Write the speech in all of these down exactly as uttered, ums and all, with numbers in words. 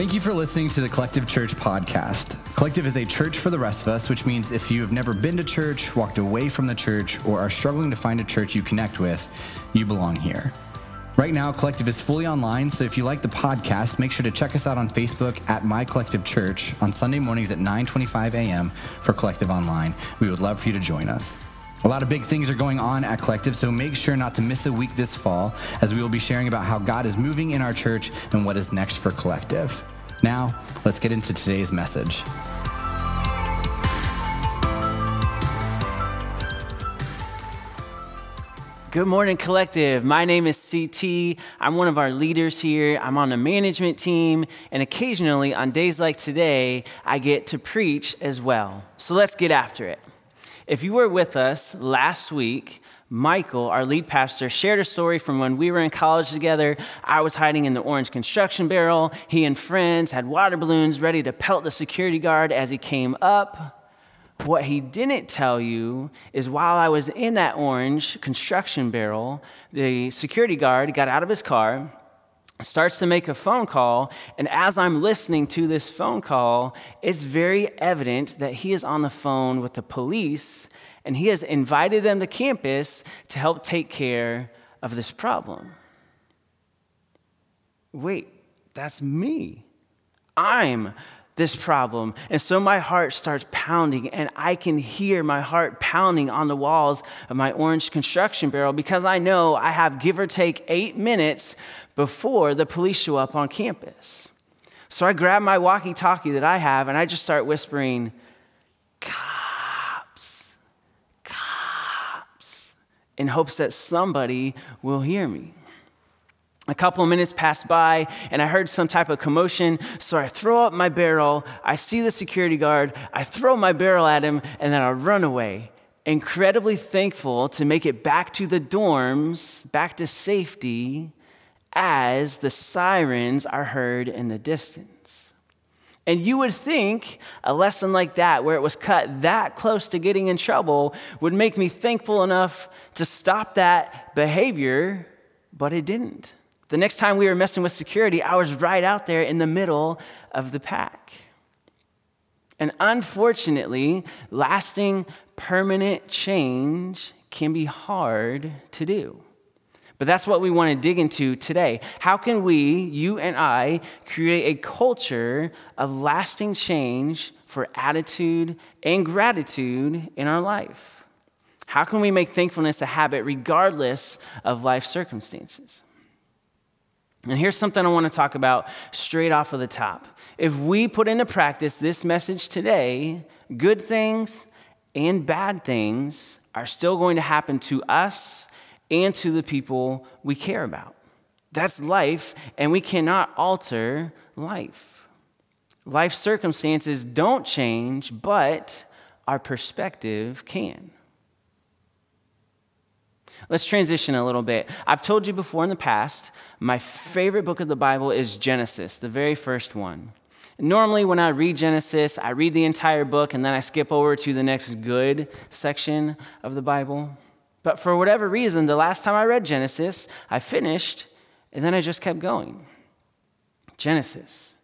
Thank you for listening to the Collective Church podcast. Collective is a church for the rest of us, which means if you have never been to church, walked away from the church, or are struggling to find a church you connect with, you belong here. Right now, Collective is fully online, so if you like the podcast, make sure to check us out on Facebook at My Collective Church on Sunday mornings at nine twenty-five a.m. for Collective Online. We would love for you to join us. A lot of big things are going on at Collective, so make sure not to miss a week this fall, as we will be sharing about how God is moving in our church and what is next for Collective. Now, let's get into today's message. Good morning, Collective. My name is C T. I'm one of our leaders here. I'm on the management team, and occasionally on days like today, I get to preach as well. So let's get after it. If you were with us last week, Michael, our lead pastor, shared a story from when we were in college together. I was hiding in the orange construction barrel. He and friends had water balloons ready to pelt the security guard as he came up. What he didn't tell you is while I was in that orange construction barrel, the security guard got out of his car, starts to make a phone call, and as I'm listening to this phone call, it's very evident that he is on the phone with the police, and he has invited them to campus to help take care of this problem. Wait, that's me. I'm this problem. And so my heart starts pounding, and I can hear my heart pounding on the walls of my orange construction barrel because I know I have give or take eight minutes before the police show up on campus. So I grab my walkie-talkie that I have, and I just start whispering, cops, cops, in hopes that somebody will hear me. A couple of minutes pass by, and I heard some type of commotion, so I throw up my barrel, I see the security guard, I throw my barrel at him, and then I run away, incredibly thankful to make it back to the dorms, back to safety, as the sirens are heard in the distance. And you would think a lesson like that, where it was cut that close to getting in trouble, would make me thankful enough to stop that behavior, but it didn't. The next time we were messing with security, I was right out there in the middle of the pack. And unfortunately, lasting permanent change can be hard to do. But that's what we want to dig into today. How can we, you and I, create a culture of lasting change for attitude and gratitude in our life? How can we make thankfulness a habit regardless of life circumstances? And here's something I want to talk about straight off of the top. If we put into practice this message today, good things and bad things are still going to happen to us and to the people we care about. That's life, and we cannot alter life. Life circumstances don't change, but our perspective can. Let's transition a little bit. I've told you before in the past, my favorite book of the Bible is Genesis, the very first one. Normally, when I read Genesis, I read the entire book, and then I skip over to the next good section of the Bible. But for whatever reason, the last time I read Genesis, I finished, and then I just kept going. Genesis,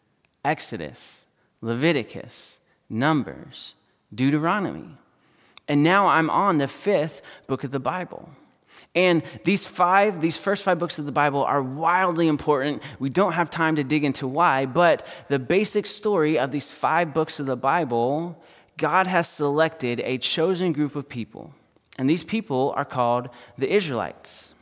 Exodus, Leviticus, Numbers, Deuteronomy. And now I'm on the fifth book of the Bible. And these five, these first five books of the Bible are wildly important. We don't have time to dig into why, but the basic story of these five books of the Bible, God has selected a chosen group of people. And these people are called the Israelites.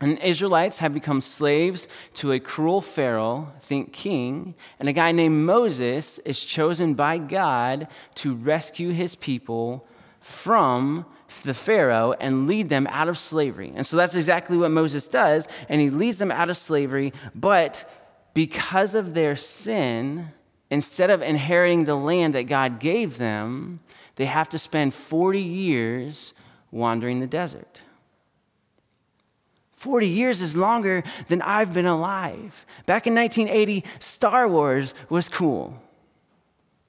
And Israelites have become slaves to a cruel Pharaoh, think king, and a guy named Moses is chosen by God to rescue his people from the Pharaoh and lead them out of slavery. And so that's exactly what Moses does, and he leads them out of slavery, but because of their sin, instead of inheriting the land that God gave them, they have to spend forty years wandering the desert. forty years is longer than I've been alive. Back in nineteen eighty, Star Wars was cool.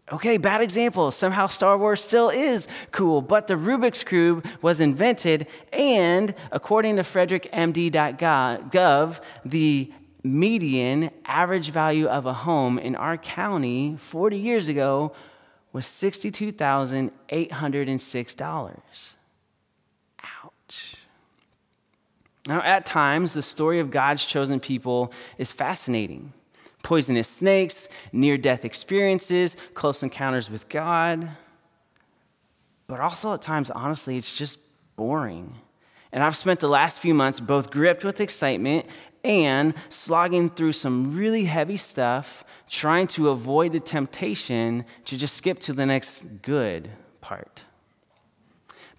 Okay, bad example. Somehow Star Wars still is cool, but the Rubik's Cube was invented, and according to Frederick M D dot gov, the median average value of a home in our county forty years ago was sixty-two thousand eight hundred six dollars. Ouch. Now, at times, the story of God's chosen people is fascinating. Poisonous snakes, near-death experiences, close encounters with God. But also at times, honestly, it's just boring. And I've spent the last few months both gripped with excitement and slogging through some really heavy stuff, trying to avoid the temptation to just skip to the next good part.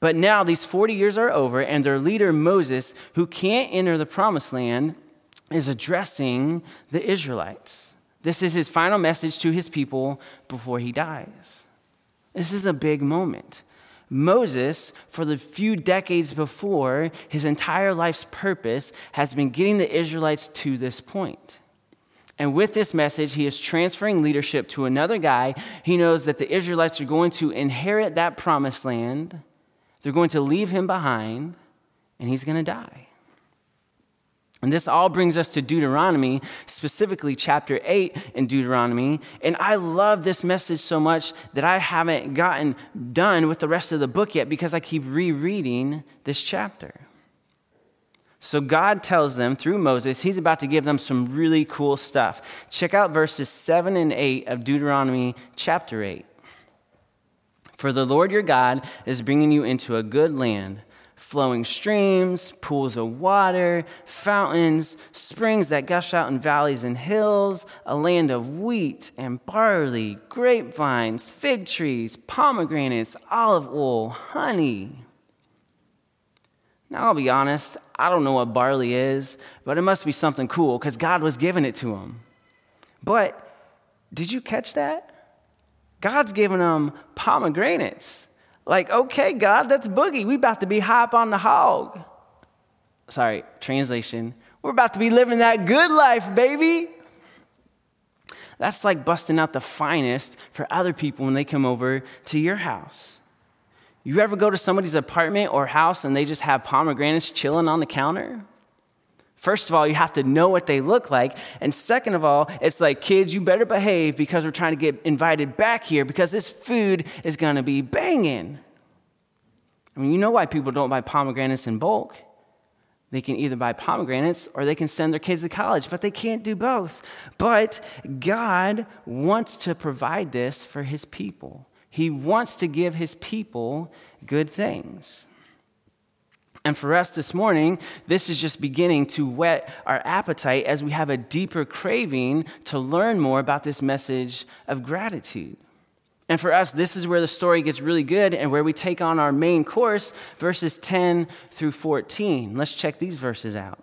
But now these forty years are over, and their leader, Moses, who can't enter the promised land, is addressing the Israelites. This is his final message to his people before he dies. This is a big moment. Moses, for the few decades before, his entire life's purpose has been getting the Israelites to this point. And with this message, he is transferring leadership to another guy. He knows that the Israelites are going to inherit that promised land. They're going to leave him behind, and he's going to die. And this all brings us to Deuteronomy, specifically chapter eight in Deuteronomy. And I love this message so much that I haven't gotten done with the rest of the book yet because I keep rereading this chapter. So God tells them through Moses, he's about to give them some really cool stuff. Check out verses seven and eight of Deuteronomy chapter eight. For the Lord your God is bringing you into a good land, flowing streams, pools of water, fountains, springs that gush out in valleys and hills, a land of wheat and barley, grapevines, fig trees, pomegranates, olive oil, honey. Now, I'll be honest, I don't know what barley is, but it must be something cool because God was giving it to them. But did you catch that? God's giving them pomegranates. Like, okay, God, that's boogie. We about to be high up on the hog. Sorry, translation. We're about to be living that good life, baby. That's like busting out the finest for other people when they come over to your house. You ever go to somebody's apartment or house and they just have pomegranates chilling on the counter? First of all, you have to know what they look like. And second of all, it's like, kids, you better behave because we're trying to get invited back here because this food is going to be banging. I mean, you know why people don't buy pomegranates in bulk. They can either buy pomegranates or they can send their kids to college, but they can't do both. But God wants to provide this for his people. He wants to give his people good things. And for us this morning, this is just beginning to whet our appetite as we have a deeper craving to learn more about this message of gratitude. And for us, this is where the story gets really good and where we take on our main course, verses ten through fourteen. Let's check these verses out.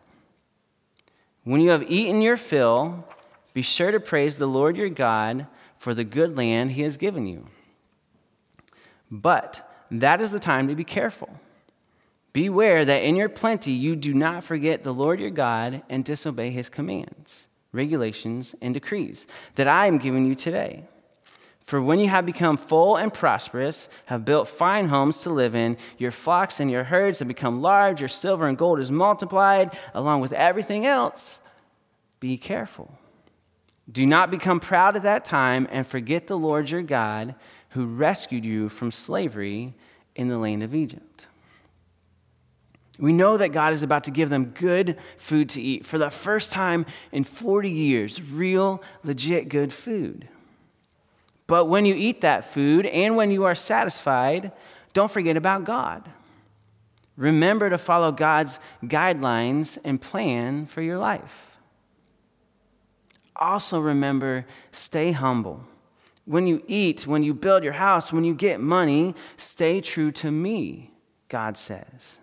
When you have eaten your fill, be sure to praise the Lord your God for the good land he has given you. But that is the time to be careful. Beware that in your plenty you do not forget the Lord your God and disobey his commands, regulations, and decrees that I am giving you today. For when you have become full and prosperous, have built fine homes to live in, your flocks and your herds have become large, your silver and gold is multiplied, along with everything else, be careful. Do not become proud at that time and forget the Lord your God who rescued you from slavery in the land of Egypt. We know that God is about to give them good food to eat for the first time in forty years, real, legit good food. But when you eat that food and when you are satisfied, don't forget about God. Remember to follow God's guidelines and plan for your life. Also remember, stay humble. When you eat, when you build your house, when you get money, stay true to me, God says.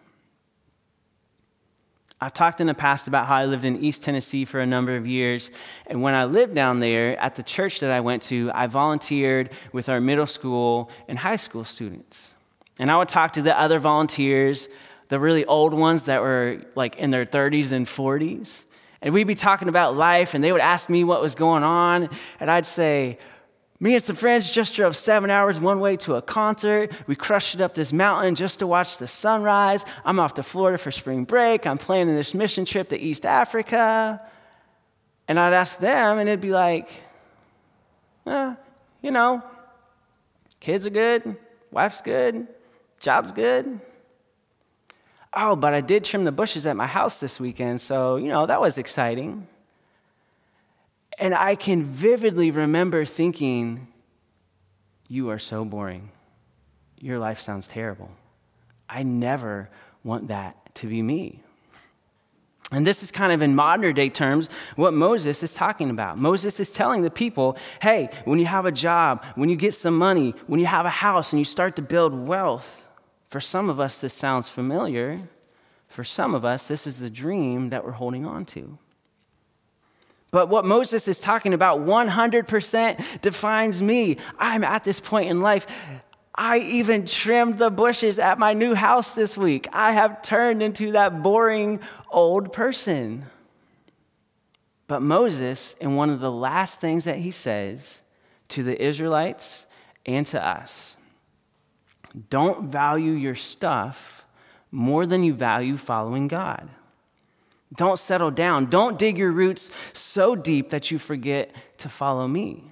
I've talked in the past about how I lived in East Tennessee for a number of years. And when I lived down there at the church that I went to, I volunteered with our middle school and high school students. And I would talk to the other volunteers, the really old ones that were like in their thirties and forties. And we'd be talking about life and they would ask me what was going on. And I'd say, me and some friends just drove seven hours one way to a concert. We crushed it up this mountain just to watch the sunrise. I'm off to Florida for spring break. I'm planning this mission trip to East Africa. And I'd ask them, and it'd be like, eh, you know, kids are good, wife's good, job's good. Oh, but I did trim the bushes at my house this weekend, so, you know, that was exciting. And I can vividly remember thinking, you are so boring. Your life sounds terrible. I never want that to be me. And this is kind of in modern day terms what Moses is talking about. Moses is telling the people, hey, when you have a job, when you get some money, when you have a house and you start to build wealth, for some of us this sounds familiar. For some of us, this is the dream that we're holding on to. But what Moses is talking about one hundred percent defines me. I'm at this point in life. I even trimmed the bushes at my new house this week. I have turned into that boring old person. But Moses, in one of the last things that he says to the Israelites and to us, don't value your stuff more than you value following God. Don't settle down. Don't dig your roots so deep that you forget to follow me.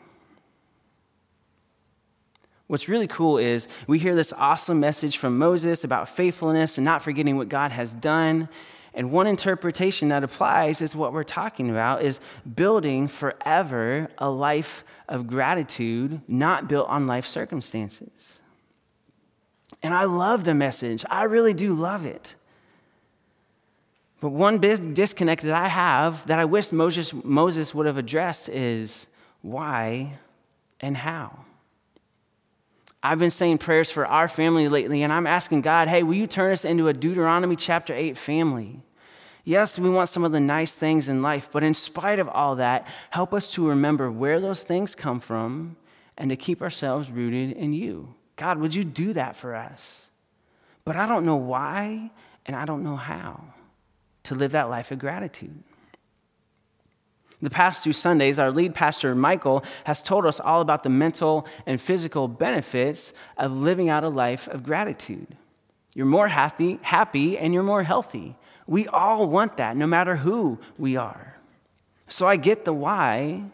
What's really cool is we hear this awesome message from Moses about faithfulness and not forgetting what God has done. And one interpretation that applies is what we're talking about is building forever a life of gratitude, not built on life circumstances. And I love the message. I really do love it. But one big disconnect that I have that I wish Moses, Moses would have addressed is why and how. I've been saying prayers for our family lately, and I'm asking God, hey, will you turn us into a Deuteronomy chapter eight family? Yes, we want some of the nice things in life, but in spite of all that, help us to remember where those things come from and to keep ourselves rooted in you. God, would you do that for us? But I don't know why, and I don't know how to live that life of gratitude. The past two Sundays, our lead pastor, Michael, has told us all about the mental and physical benefits of living out a life of gratitude. You're more happy, happy, and you're more healthy. We all want that, no matter who we are. So I get the why,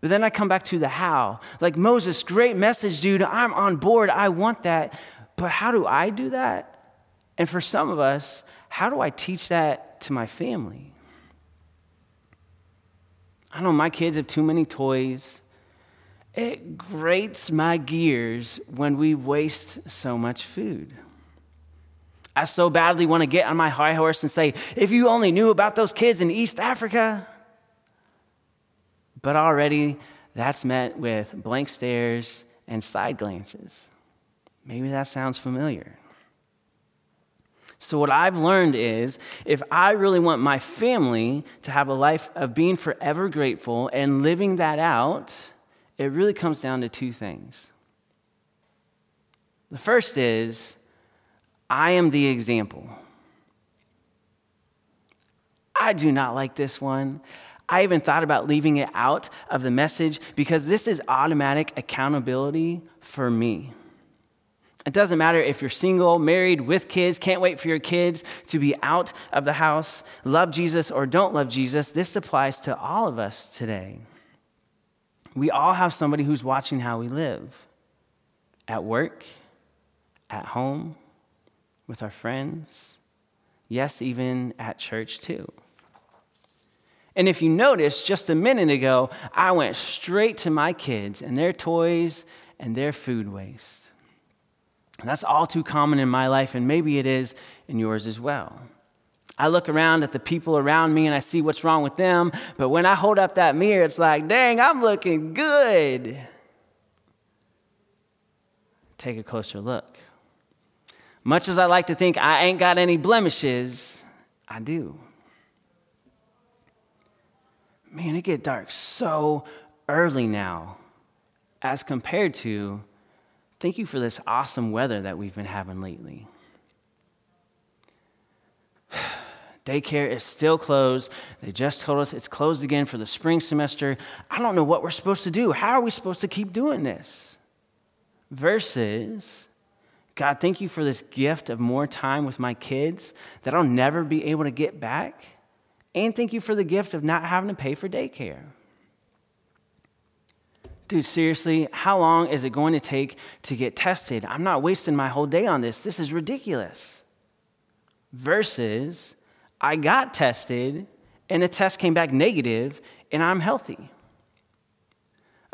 but then I come back to the how. Like, Moses, great message, dude. I'm on board. I want that. But how do I do that? And for some of us, how do I teach that to my family? I know my kids have too many toys. It grates my gears when we waste so much food. I so badly want to get on my high horse and say, if you only knew about those kids in East Africa. But already that's met with blank stares and side glances. Maybe that sounds familiar. So what I've learned is if I really want my family to have a life of being forever grateful and living that out, it really comes down to two things. The first is I am the example. I do not like this one. I even thought about leaving it out of the message because this is automatic accountability for me. It doesn't matter if you're single, married, with kids, can't wait for your kids to be out of the house, love Jesus or don't love Jesus. This applies to all of us today. We all have somebody who's watching how we live. At work, at home, with our friends. Yes, even at church too. And if you notice, just a minute ago, I went straight to my kids and their toys and their food waste. And that's all too common in my life, and maybe it is in yours as well. I look around at the people around me, and I see what's wrong with them. But when I hold up that mirror, it's like, dang, I'm looking good. Take a closer look. Much as I like to think I ain't got any blemishes, I do. Man, it gets dark so early now as compared to thank you for this awesome weather that we've been having lately. Daycare is still closed. They just told us it's closed again for the spring semester. I don't know what we're supposed to do. How are we supposed to keep doing this? Versus, God, thank you for this gift of more time with my kids that I'll never be able to get back. And thank you for the gift of not having to pay for daycare. Dude, seriously, how long is it going to take to get tested? I'm not wasting my whole day on this. This is ridiculous. Versus, I got tested and the test came back negative and I'm healthy.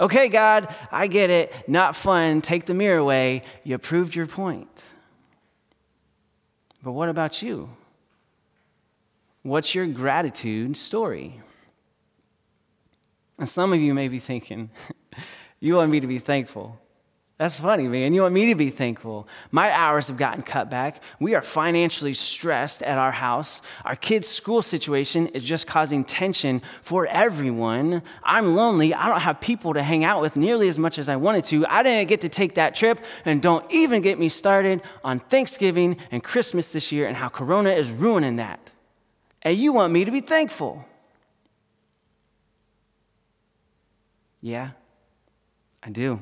Okay, God, I get it. Not fun. Take the mirror away. You proved your point. But what about you? What's your gratitude story? And some of you may be thinking, you want me to be thankful. That's funny, man. You want me to be thankful. My hours have gotten cut back. We are financially stressed at our house. Our kids' school situation is just causing tension for everyone. I'm lonely. I don't have people to hang out with nearly as much as I wanted to. I didn't get to take that trip. And don't even get me started on Thanksgiving and Christmas this year and how Corona is ruining that. And you want me to be thankful. Yeah, I do.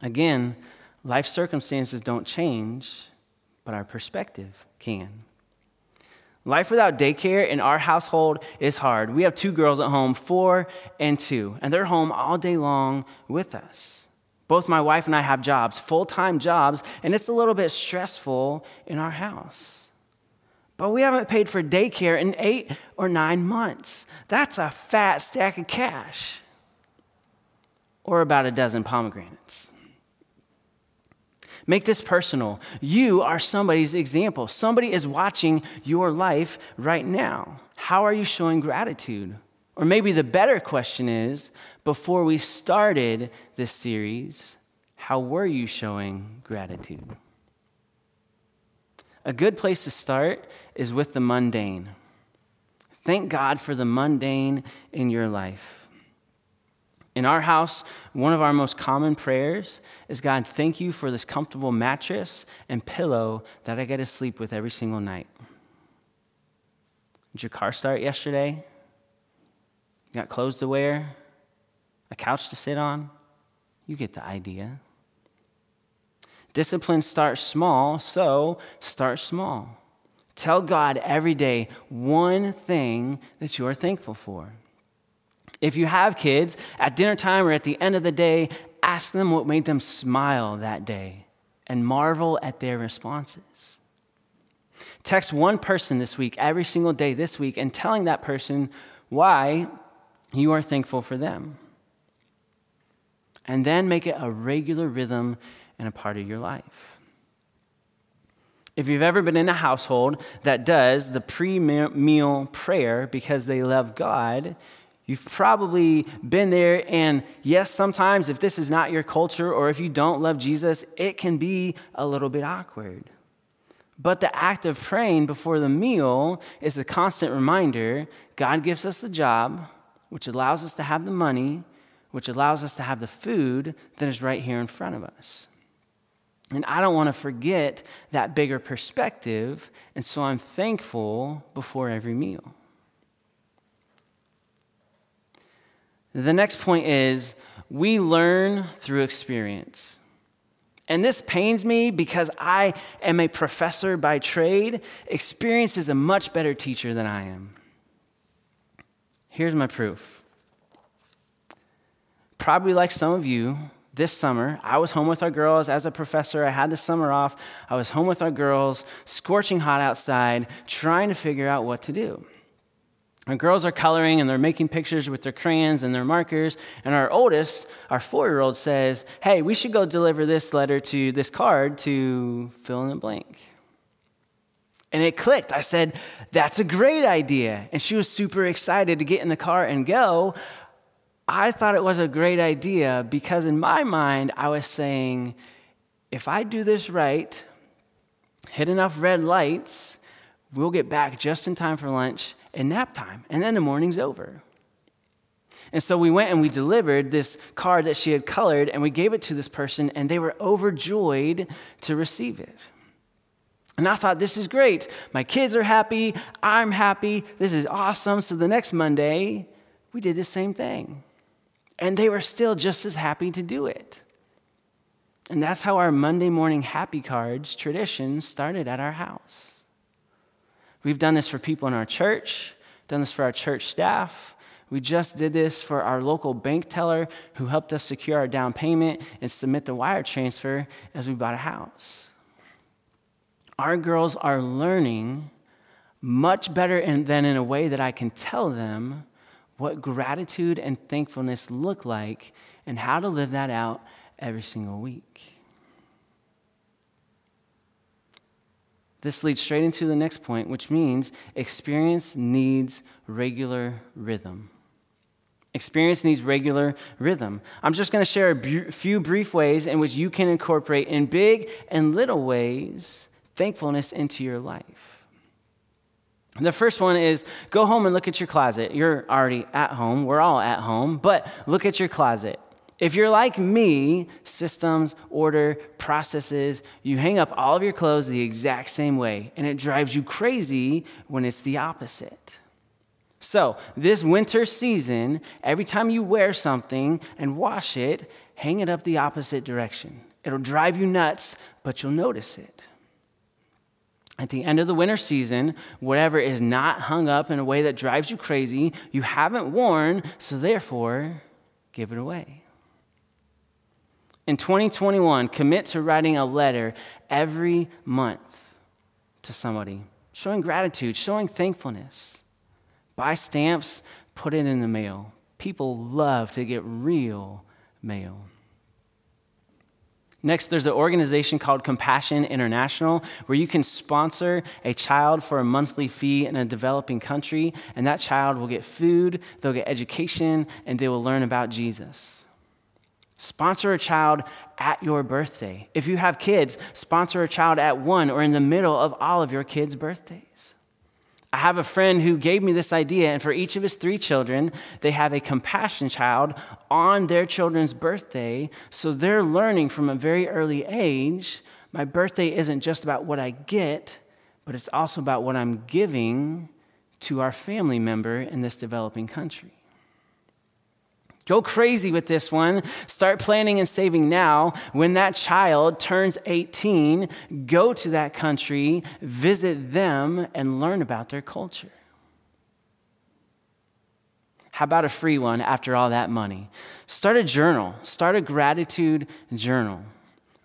Again, life circumstances don't change, but our perspective can. Life without daycare in our household is hard. We have two girls at home, four and two, and they're home all day long with us. Both my wife and I have jobs, full-time jobs, and it's a little bit stressful in our house. But we haven't paid for daycare in eight or nine months. That's a fat stack of cash. Or about a dozen pomegranates. Make this personal. You are somebody's example. Somebody is watching your life right now. How are you showing gratitude? Or maybe the better question is, before we started this series, how were you showing gratitude? A good place to start is with the mundane. Thank God for the mundane in your life. In our house, one of our most common prayers is, God, thank you for this comfortable mattress and pillow that I get to sleep with every single night. Did your car start yesterday? You got clothes to wear? A couch to sit on? You get the idea. Discipline starts small, so start small. Tell God every day one thing that you are thankful for. If you have kids, at dinner time or at the end of the day, ask them what made them smile that day and marvel at their responses. Text one person this week, every single day this week, and telling that person why you are thankful for them. And then make it a regular rhythm and a part of your life. If you've ever been in a household that does the pre-meal prayer because they love God, you've probably been there. And yes, sometimes if this is not your culture or if you don't love Jesus, it can be a little bit awkward. But the act of praying before the meal is the constant reminder God gives us the job, which allows us to have the money, which allows us to have the food that is right here in front of us. And I don't want to forget that bigger perspective, and so I'm thankful before every meal. The next point is we learn through experience. And this pains me because I am a professor by trade. Experience is a much better teacher than I am. Here's my proof. Probably like some of you, this summer, I was home with our girls as a professor. I had the summer off. I was home with our girls, scorching hot outside, trying to figure out what to do. Our girls are coloring, and they're making pictures with their crayons and their markers. And our oldest, our four-year-old, says, hey, we should go deliver this letter to this card to fill in the blank. And it clicked. I said, that's a great idea. And she was super excited to get in the car and go. I thought it was a great idea because in my mind, I was saying, if I do this right, hit enough red lights, we'll get back just in time for lunch and nap time. And then the morning's over. And so we went and we delivered this card that she had colored and we gave it to this person and they were overjoyed to receive it. And I thought, this is great. My kids are happy. I'm happy. This is awesome. So the next Monday, we did the same thing. And they were still just as happy to do it. And that's how our Monday morning happy cards tradition started at our house. We've done this for people in our church, done this for our church staff. We just did this for our local bank teller who helped us secure our down payment and submit the wire transfer as we bought a house. Our girls are learning much better in, than in a way that I can tell them what gratitude and thankfulness look like and how to live that out every single week. This leads straight into the next point, which means experience needs regular rhythm. Experience needs regular rhythm. I'm just going to share a b- few brief ways in which you can incorporate in big and little ways thankfulness into your life. And the first one is go home and look at your closet. You're already at home. We're all at home, but look at your closet. If you're like me, systems, order, processes, you hang up all of your clothes the exact same way, and it drives you crazy when it's the opposite. So this winter season, every time you wear something and wash it, hang it up the opposite direction. It'll drive you nuts, but you'll notice it. At the end of the winter season, whatever is not hung up in a way that drives you crazy, you haven't worn, so therefore, give it away. In twenty twenty-one, commit to writing a letter every month to somebody, showing gratitude, showing thankfulness. Buy stamps, put it in the mail. People love to get real mail. Next, there's an organization called Compassion International where you can sponsor a child for a monthly fee in a developing country, and that child will get food, they'll get education, and they will learn about Jesus. Sponsor a child at your birthday. If you have kids, sponsor a child at one or in the middle of all of your kids' birthdays. I have a friend who gave me this idea, and for each of his three children, they have a compassion child on their children's birthday, so they're learning from a very early age, my birthday isn't just about what I get, but it's also about what I'm giving to our family member in this developing country. Go crazy with this one. Start planning and saving now. When that child turns eighteen, go to that country, visit them, and learn about their culture. How about a free one after all that money? Start a journal. Start a gratitude journal.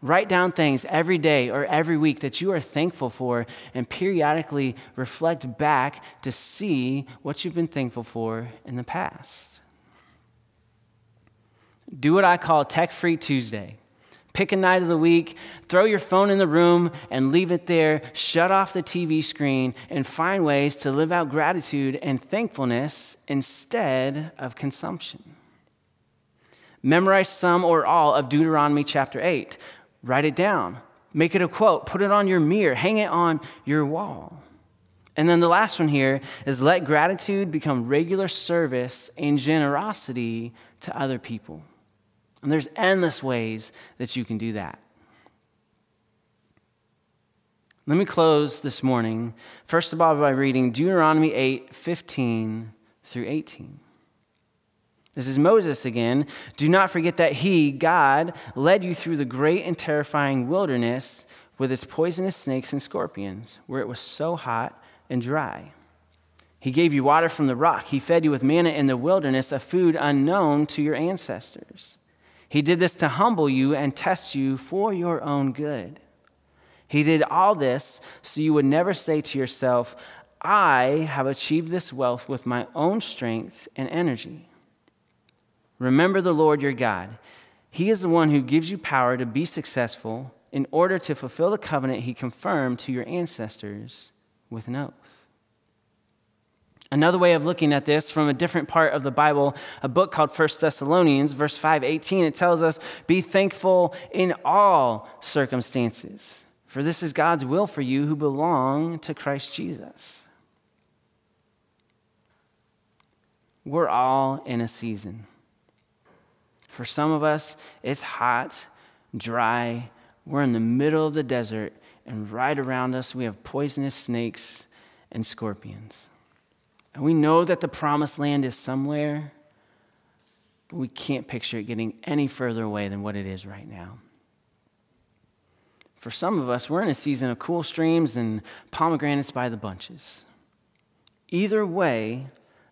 Write down things every day or every week that you are thankful for and periodically reflect back to see what you've been thankful for in the past. Do what I call Tech-Free Tuesday. Pick a night of the week, throw your phone in the room and leave it there, shut off the T V screen, and find ways to live out gratitude and thankfulness instead of consumption. Memorize some or all of Deuteronomy chapter eight. Write it down. Make it a quote. Put it on your mirror. Hang it on your wall. And then the last one here is let gratitude become regular service and generosity to other people. And there's endless ways that you can do that. Let me close this morning, first of all, by reading Deuteronomy eight, fifteen through eighteen. This is Moses again. Do not forget that he, God, led you through the great and terrifying wilderness with its poisonous snakes and scorpions, where it was so hot and dry. He gave you water from the rock. He fed you with manna in the wilderness, a food unknown to your ancestors. He did this to humble you and test you for your own good. He did all this so you would never say to yourself, I have achieved this wealth with my own strength and energy. Remember the Lord your God. He is the one who gives you power to be successful in order to fulfill the covenant he confirmed to your ancestors with an oath. Another way of looking at this from a different part of the Bible, a book called First Thessalonians, verse five eighteen, it tells us, be thankful in all circumstances, for this is God's will for you who belong to Christ Jesus. We're all in a season. For some of us, it's hot, dry, we're in the middle of the desert, and right around us we have poisonous snakes and scorpions. And we know that the promised land is somewhere, but we can't picture it getting any further away than what it is right now. For some of us, we're in a season of cool streams and pomegranates by the bunches. Either way,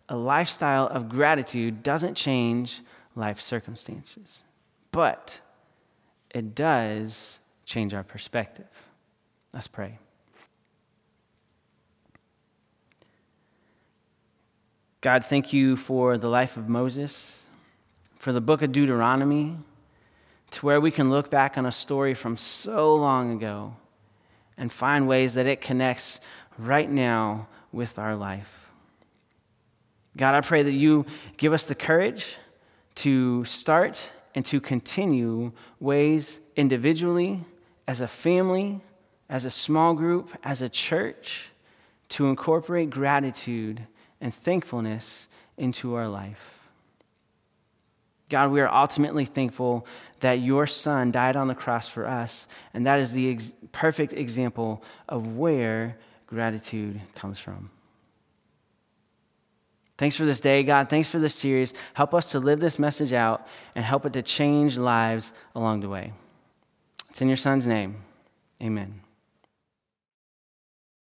a lifestyle of gratitude doesn't change life circumstances, but it does change our perspective. Let's pray. God, thank you for the life of Moses, for the book of Deuteronomy, to where we can look back on a story from so long ago and find ways that it connects right now with our life. God, I pray that you give us the courage to start and to continue ways individually, as a family, as a small group, as a church, to incorporate gratitude and thankfulness into our life. God, we are ultimately thankful that your Son died on the cross for us, and that is the ex- perfect example of where gratitude comes from. Thanks for this day, God. Thanks for this series. Help us to live this message out and help it to change lives along the way. It's in your Son's name. Amen.